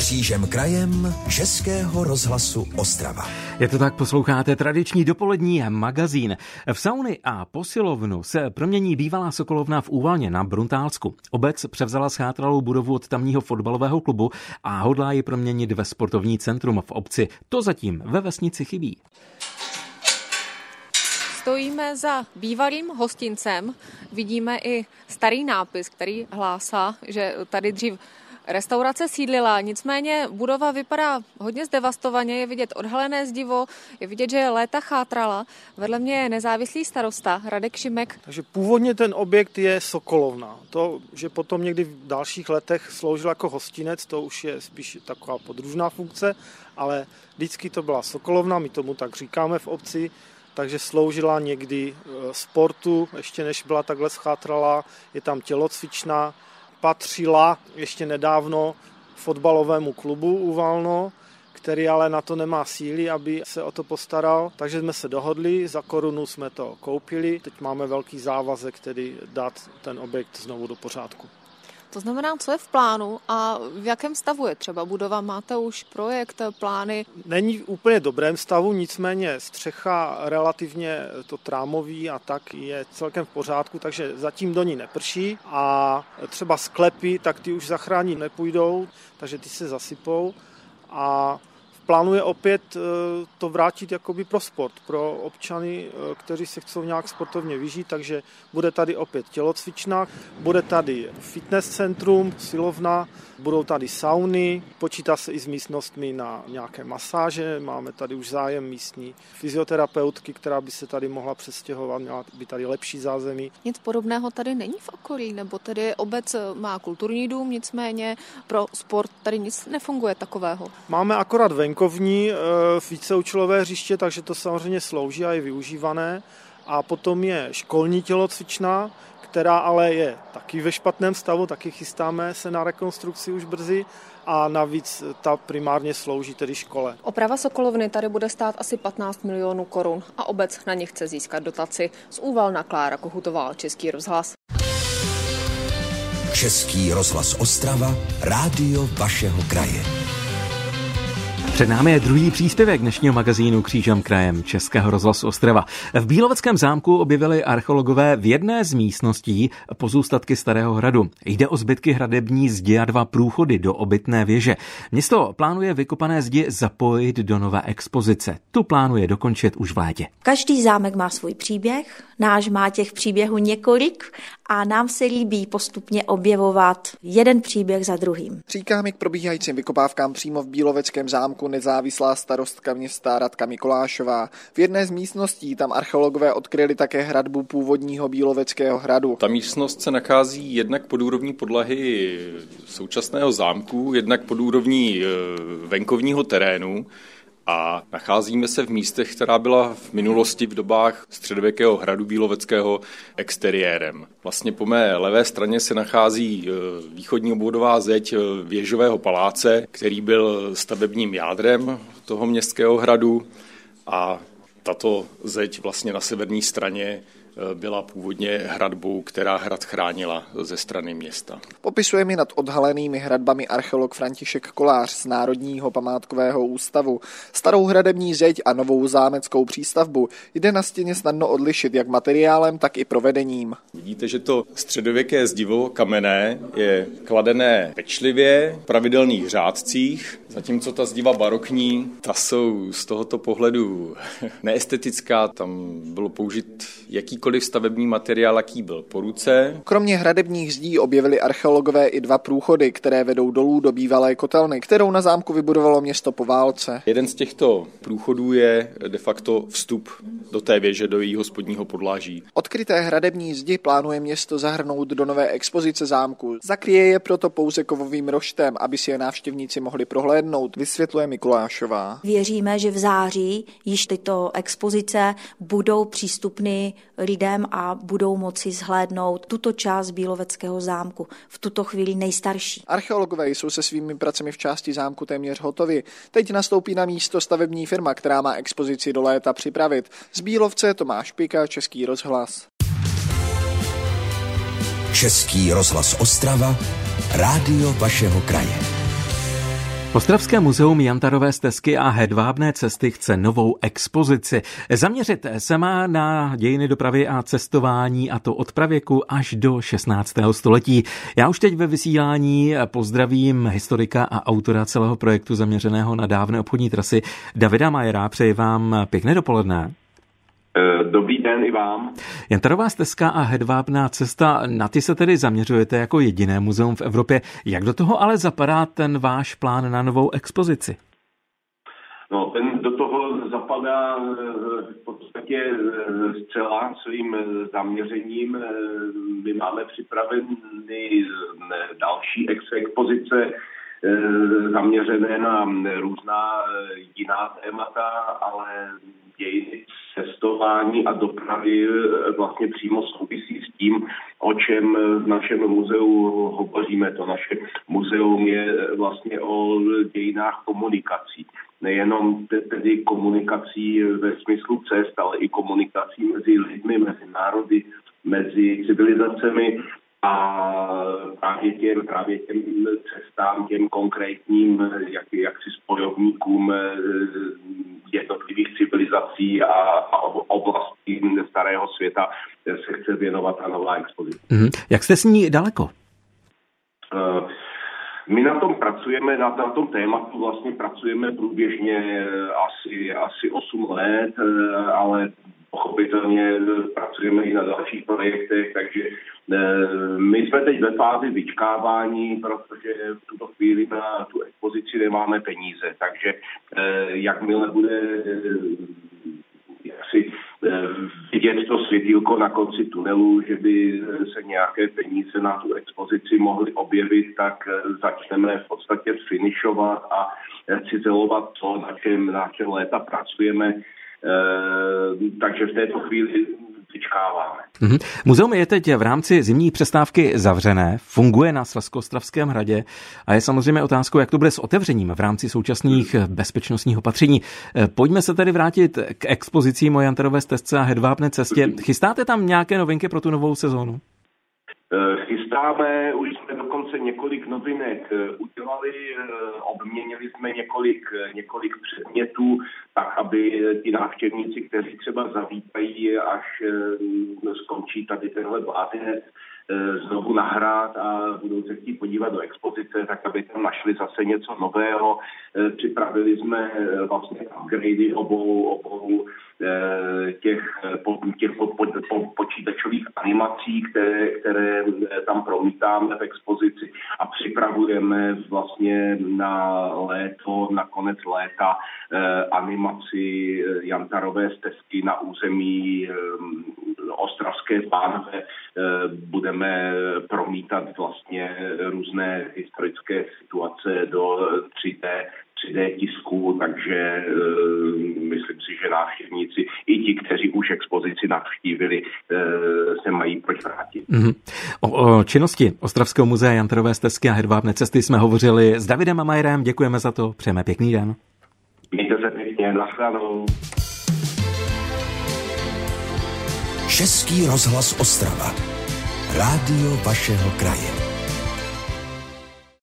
křížem krajem Českého rozhlasu Ostrava. Je to tak, posloucháte tradiční dopolední magazín. V sauny a posilovnu se promění bývalá sokolovna v Úvalně na Bruntálsku. Obec převzala schátralou budovu od tamního fotbalového klubu a hodlá ji proměnit ve sportovní centrum v obci. To zatím ve vesnici chybí. Stojíme za bývalým hostincem. Vidíme i starý nápis, který hlásá, že tady dřív restaurace sídlila, nicméně budova vypadá hodně zdevastovaně, je vidět odhalené zdivo, je vidět, že léta chátrala. Vedle mě je nezávislý starosta Radek Šimek. Takže původně ten objekt je sokolovna. To, že potom někdy v dalších letech sloužil jako hostinec, to už je spíš taková podružná funkce, ale vždycky to byla sokolovna, my tomu tak říkáme v obci. Takže sloužila někdy sportu, ještě než byla takhle schátralá, je tam tělocvična, patřila ještě nedávno fotbalovému klubu Uvalno, který ale na to nemá síly, aby se o to postaral. Takže jsme se dohodli, za korunu jsme to koupili, teď máme velký závazek tedy dát ten objekt znovu do pořádku. To znamená, co je v plánu a v jakém stavu je třeba budova? Máte už projekt, plány? Není v úplně dobrém stavu, nicméně střecha relativně to trámoví a tak je celkem v pořádku, takže zatím do ní neprší a třeba sklepy, tak ty už zachránit nepůjdou, takže ty se zasypou a v plánu je opět to vrátit jakoby pro sport, pro občany, kteří se chcou nějak sportovně vyžít, takže bude tady opět tělocvična, bude tady fitness centrum, silovna, budou tady sauny, počítá se i s místnostmi na nějaké masáže, máme tady už zájem místní fyzioterapeutky, která by se tady mohla přestěhovat, měla by tady lepší zázemí. Nic podobného tady není v okolí, nebo tedy obec má kulturní dům, nicméně pro sport tady nic nefunguje takového. Máme akorát venkovní víceúčelové hřiště, takže to samozřejmě slouží a je využívané. A potom je školní tělocvična, která ale je taky ve špatném stavu, taky chystáme se na rekonstrukci už brzy a navíc ta primárně slouží tedy škole. Oprava sokolovny tady bude stát asi 15 milionů korun a obec na ně chce získat dotaci. Z Úvalna Klára Kohutoval, Český rozhlas. Český rozhlas Ostrava, rádio vašeho kraje. Před námi je druhý příspěvek dnešního magazínu Křížem krajem Českého rozhlasu Ostrava. V Bíloveckém zámku objevili archeologové v jedné z místností pozůstatky starého hradu. Jde o zbytky hradební zdi a dva průchody do obytné věže. Město plánuje vykopané zdi zapojit do nové expozice. Tu plánuje dokončit už v létě. Každý zámek má svůj příběh, náš má těch příběhů několik a nám se líbí postupně objevovat jeden příběh za druhým. Říkáme k probíhajícím vykopávkám přímo v Bíloveckém zámku nezávislá starostka města Radka Mikulášová. V jedné z místností tam archeologové odkryli také hradbu původního Bíloveckého hradu. Ta místnost se nachází jednak pod úrovní podlahy současného zámku, jednak pod úrovní venkovního terénu a nacházíme se v místech, která byla v minulosti v dobách středověkého hradu Bíloveckého exteriérem. Vlastně po mé levé straně se nachází východní obvodová zeď věžového paláce, který byl stavebním jádrem toho městského hradu a tato zeď vlastně na severní straně byla původně hradbou, která hrad chránila ze strany města. Popisuje mi nad odhalenými hradbami archeolog František Kolář z Národního památkového ústavu. Starou hradební zeď a novou zámeckou přístavbu jde na stěně snadno odlišit jak materiálem, tak i provedením. Vidíte, že to středověké zdivo kamenné je kladené pečlivě v pravidelných řádcích, zatímco ta zdiva barokní, ta jsou z tohoto pohledu neestetická, tam bylo použit jakýkoliv stavební materiál, jaký byl po ruce. Kromě hradebních zdí objevili archeologové i dva průchody, které vedou dolů do bývalé kotelny, kterou na zámku vybudovalo město po válce. Jeden z těchto průchodů je de facto vstup do té věže, do jejího spodního podláží. Odkryté hradební zdi plánuje město zahrnout do nové expozice zámku. Zakryje je proto pouze kovovým roštem, aby si je návštěvníci mohli prohlédnout, vysvětluje Mikulášová. Věříme, že v září již tyto expozice budou přístupny lidem a budou moci zhlédnout tuto část Bíloveckého zámku, v tuto chvíli nejstarší. Archeologové jsou se svými pracemi v části zámku téměř hotovi. Teď nastoupí na místo stavební firma, která má expozici do léta připravit. Z Bílovce Tomáš Píka, Český rozhlas. Český rozhlas Ostrava, rádio vašeho kraje. Ostravské muzeum Jantarové stezky a hedvábné cesty chce novou expozici. Zaměřit se má na dějiny dopravy a cestování, a to od pravěku až do 16. století. Já už teď ve vysílání pozdravím historika a autora celého projektu zaměřeného na dávné obchodní trasy Davida Majera. Přeji vám pěkné dopoledne. Dobrý den i vám. Jantarová stezka a hedvábná cesta, na ty se tedy zaměřujete jako jediné muzeum v Evropě. Jak do toho ale zapadá ten váš plán na novou expozici? No, ten do toho zapadá v podstatě zcela svým zaměřením. My máme připraveny další expozice zaměřené na různá jiná témata, ale dějiny cestování a dopravy vlastně přímo souvisí s tím, o čem v našem muzeu hovoříme. To naše muzeum je vlastně o dějinách komunikací. Nejenom tedy komunikací ve smyslu cest, ale i komunikací mezi lidmi, mezi národy, mezi civilizacemi. A právě těm cestám, těm konkrétním jaksi spojovníkům jednotlivých civilizací a oblastí starého světa se chce věnovat ta nová expozice. Jak jste s ní daleko? My na tom pracujeme, na tom tématu vlastně pracujeme průběžně asi 8 let, ale pochopitelně pracujeme i na dalších projektech, takže my jsme teď ve fázi vyčkávání, protože v tuto chvíli na tu expozici nemáme peníze, takže jakmile bude jaksi vidět to světýlko na konci tunelu, že by se nějaké peníze na tu expozici mohly objevit, tak začneme v podstatě finišovat a cizelovat to, na čem léta pracujeme. Takže v této chvíli vyčkáváme. Muzeum je teď v rámci zimní přestávky zavřené, funguje na Slaskostravském hradě a je samozřejmě otázkou, jak to bude s otevřením v rámci současných bezpečnostních opatření. Pojďme se tedy vrátit k expozicím o Jantarové stezce a hedvábné cestě. Chystáte tam nějaké novinky pro tu novou sezónu? Chystáme, už jsme dokonce několik novinek udělali, obměnili jsme několik předmětů, tak aby ti návštěvníci, kteří třeba zavítají, až skončí tady tenhle blázinec, znovu nahrát a budou se chtít podívat do expozice, tak aby tam našli zase něco nového. Připravili jsme vlastně upgradey obou těch počítačových animací, které tam promítáme v expozici a připravujeme vlastně na léto, na konec léta animaci Jantarové stezky na území Ostravské pánve. Budeme promítat vlastně různé historické situace do 3D tisku, takže myslím si, že návštěvníci, i ti, kteří už expozici navštívili, se mají proč vrátit. O činnosti Ostravského muzea Jantarové stezky a hedvábné cesty jsme hovořili s Davidem Majerem. Děkujeme za to, přejeme pěkný den. Mějte se pěkně, nashledanou. Český rozhlas Ostrava. Rádio vašeho kraje.